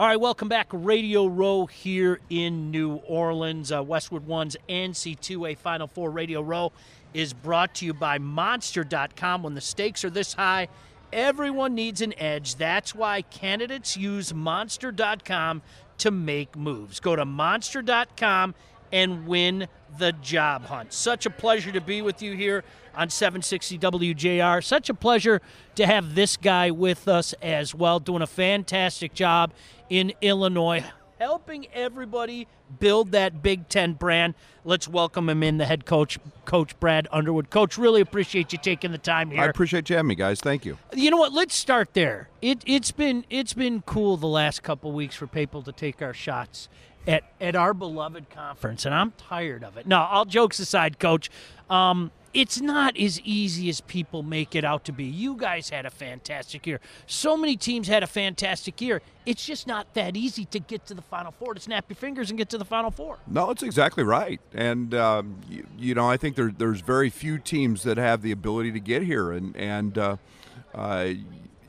All right, welcome back. Radio Row here in New Orleans. Westwood One's NC2A Final Four Radio Row is brought to you by Monster.com. When the stakes are this high, everyone needs an edge. That's why candidates use Monster.com to make moves. Go to Monster.com and win the job hunt. Such a pleasure to be with you here on 760 WJR. Such a pleasure to have this guy with us as well, doing a fantastic job in Illinois, helping everybody build that Big Ten brand. Let's welcome him in, the head coach, Coach Brad Underwood. Coach, really appreciate you taking the time here. I appreciate you having me, guys. Thank you. You know what? Let's start there. It's been cool the last couple weeks for people to take our shots at our beloved conference, and I'm tired of it. No, all jokes aside, Coach, it's not as easy as people make it out to be. You guys had a fantastic year. So many teams had a fantastic year. It's just not that easy to get to the Final Four, to snap your fingers and get to the Final Four. No, that's exactly right. And, you know, I think there's very few teams that have the ability to get here. And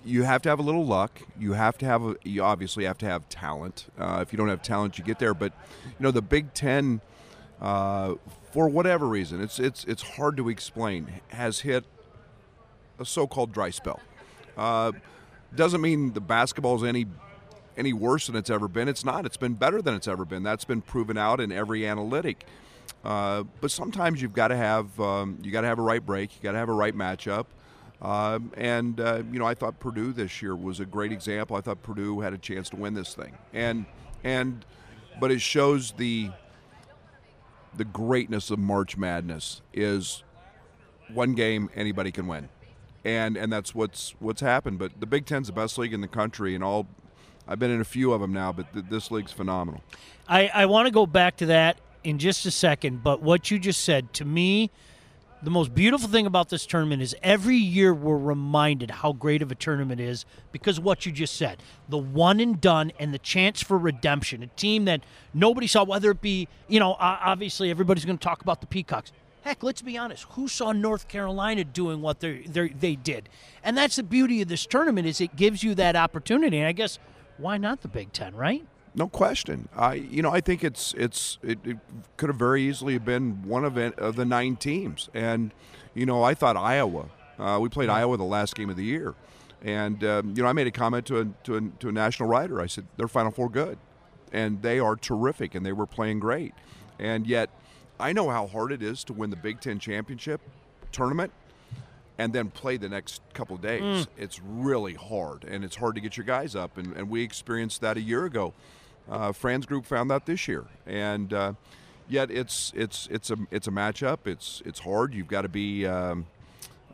you have to have a little luck. You obviously have to have talent. If you don't have talent, you get there. But, you know, the Big Ten, for whatever reason, it's hard to explain, has hit a so-called dry spell. Doesn't mean the basketball's any worse than it's ever been. It's not. It's been better than it's ever been. That's been proven out in every analytic. But sometimes you've got to have a right break. You got to have a right matchup. I thought Purdue this year was a great example. I thought Purdue had a chance to win this thing, but it shows the greatness of March Madness is one game anybody can win, and that's what's happened. But the Big Ten's the best league in the country, and all I've been in a few of them now, but this league's phenomenal. I want to go back to that in just a second, but what you just said to me. The most beautiful thing about this tournament is every year we're reminded how great of a tournament it is because of what you just said. The one and done and the chance for redemption. A team that nobody saw, whether it be, you know, obviously everybody's going to talk about the Peacocks. Heck, let's be honest. Who saw North Carolina doing what they did? And that's the beauty of this tournament is it gives you that opportunity. And I guess why not the Big Ten, right? No question. I think it could have very easily been one of the nine teams. And, you know, I thought Iowa. We played Iowa the last game of the year, and I made a comment to a national writer. I said they're Final Four good, and they are terrific, and they were playing great. And yet, I know how hard it is to win the Big Ten championship tournament, and then play the next couple of days. It's really hard, and it's hard to get your guys up. And we experienced that a year ago. Fran's group found out this year, and yet it's a matchup. It's hard. You've got to be have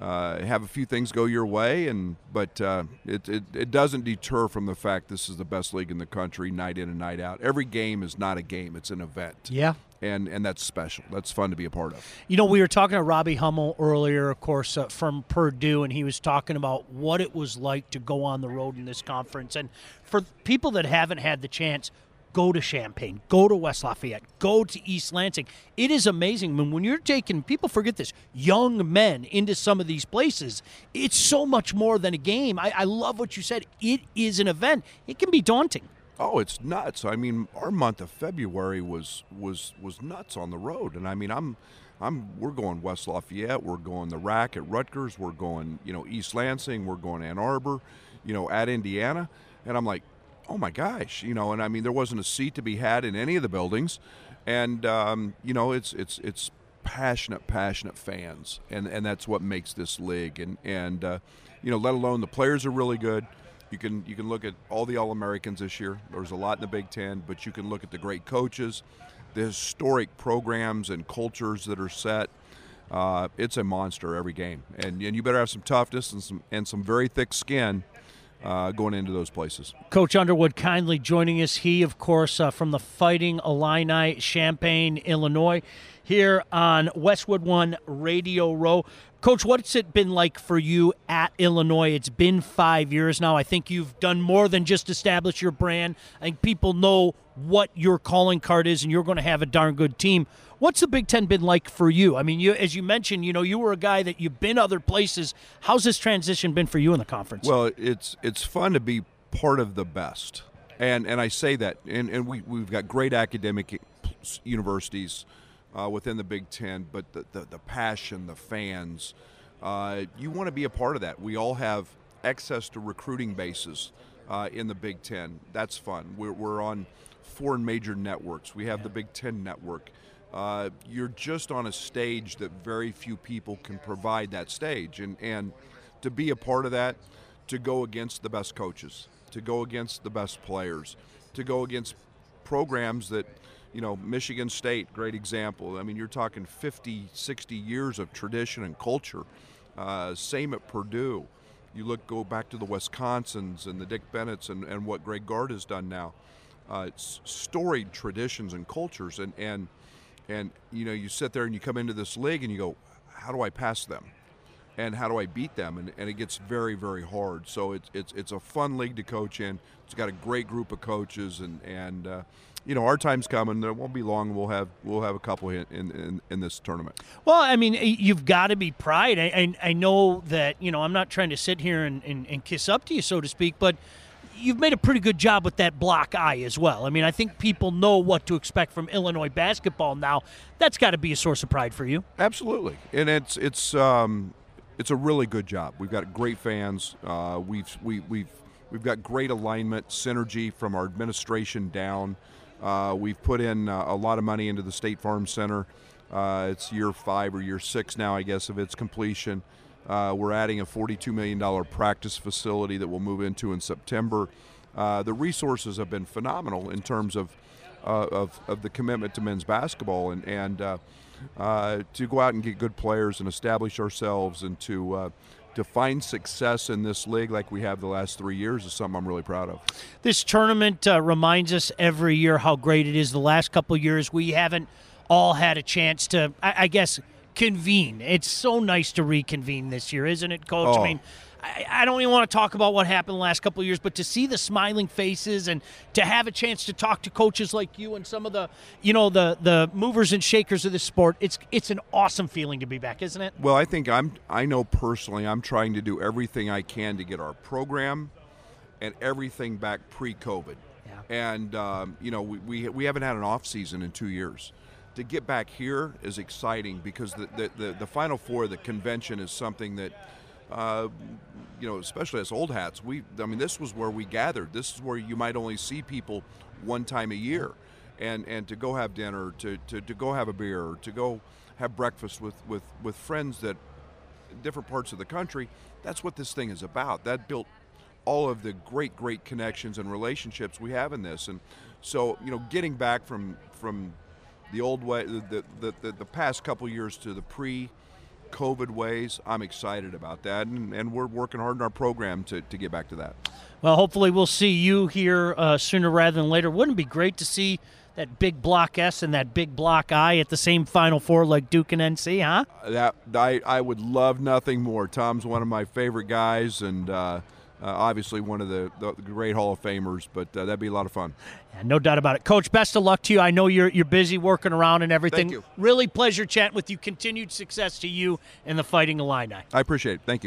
a few things go your way, but it doesn't deter from the fact this is the best league in the country, night in and night out. Every game is not a game; it's an event. Yeah. And that's special. That's fun to be a part of. You know, we were talking to Robbie Hummel earlier, of course, from Purdue, and he was talking about what it was like to go on the road in this conference. And for people that haven't had the chance, go to Champaign, go to West Lafayette, go to East Lansing. It is amazing. I mean, when you're taking, people forget this, young men into some of these places, it's so much more than a game. I love what you said. It is an event. It can be daunting. Oh, it's nuts. I mean, our month of February was nuts on the road. And I mean, we're going West Lafayette, we're going the RAC at Rutgers, we're going, you know, East Lansing, we're going Ann Arbor, you know, at Indiana. And I'm like, oh my gosh, you know, and I mean, there wasn't a seat to be had in any of the buildings. And you know, it's passionate fans, and that's what makes this league. And you know, let alone the players are really good. You can look at all the All-Americans this year. There's a lot in the Big Ten, but you can look at the great coaches, the historic programs and cultures that are set. It's a monster every game, and you better have some toughness and some very thick skin going into those places. Coach Underwood kindly joining us. He, of course, from the Fighting Illini, Champaign, Illinois, here on Westwood One Radio Row. Coach, what's it been like for you at Illinois? It's been 5 years now. I think you've done more than just establish your brand. I think people know what your calling card is, and you're going to have a darn good team. What's the Big Ten been like for you? I mean, you, as you mentioned, you know, you were a guy that you've been other places. How's this transition been for you in the conference? Well, it's fun to be part of the best, And I say that, and we've got great academic universities within the Big Ten, but the passion, the fans, you want to be a part of that. We all have access to recruiting bases in the Big Ten. That's fun. We're on foreign major networks. We have the Big Ten network. You're just on a stage that very few people can provide that stage. And to be a part of that, to go against the best coaches, to go against the best players, to go against programs that, you know, Michigan State, great example. I mean, you're talking 50, 60 years of tradition and culture. Same at Purdue. You go back to the Wisconsins and the Dick Bennetts and what Greg Gard has done now. It's storied traditions and cultures, and you know, you sit there and you come into this league and you go, how do I pass them, and how do I beat them? And it gets very, very hard. So it's a fun league to coach in. It's got a great group of coaches, and you know, our time's coming. There won't be long. We'll have a couple in this tournament. Well, I mean, you've got to be pride. I know that, you know, I'm not trying to sit here and kiss up to you, so to speak, but you've made a pretty good job with that block eye as well. I mean, I think people know what to expect from Illinois basketball now. That's got to be a source of pride for you. Absolutely, and it's a really good job. We've got great fans. We've got great alignment, synergy from our administration down. We've put in a lot of money into the State Farm Center. It's year 5 or year 6 now, I guess, of its completion. We're adding a $42 million practice facility that we'll move into in September. The resources have been phenomenal in terms of the commitment to men's basketball and to go out and get good players and establish ourselves, and to find success in this league like we have the last 3 years is something I'm really proud of. This tournament reminds us every year how great it is. The last couple of years we haven't all had a chance to, I guess, convene. It's so nice to reconvene this year, isn't it, Coach? Oh. I mean, I don't even want to talk about what happened the last couple of years, but to see the smiling faces and to have a chance to talk to coaches like you and some of the, you know, the movers and shakers of this sport, it's an awesome feeling to be back, isn't it? Well, I think I know personally I'm trying to do everything I can to get our program and everything back pre-COVID. Yeah. And, you know, we haven't had an off season in 2 years. To get back here is exciting because the Final Four of the convention is something that, you know, especially as old hats, this was where we gathered. This is where you might only see people one time a year, and to go have dinner, to go have a beer, or to go have breakfast with friends that different parts of the country. That's what this thing is about. That built all of the great connections and relationships we have in this, and so, you know, getting back from the old way, the past couple years to the pre-COVID ways, I'm excited about that, and we're working hard in our program to get back to that. Well, hopefully we'll see you here sooner rather than later. Wouldn't it be great to see that big block S and that big block I at the same Final Four like Duke and NC, huh? That I would love nothing more. Tom's one of my favorite guys, and obviously one of the great Hall of Famers, but that'd be a lot of fun. Yeah, no doubt about it. Coach, best of luck to you. I know you're busy working around and everything. Thank you. Really pleasure chatting with you. Continued success to you and the Fighting Illini. I appreciate it. Thank you.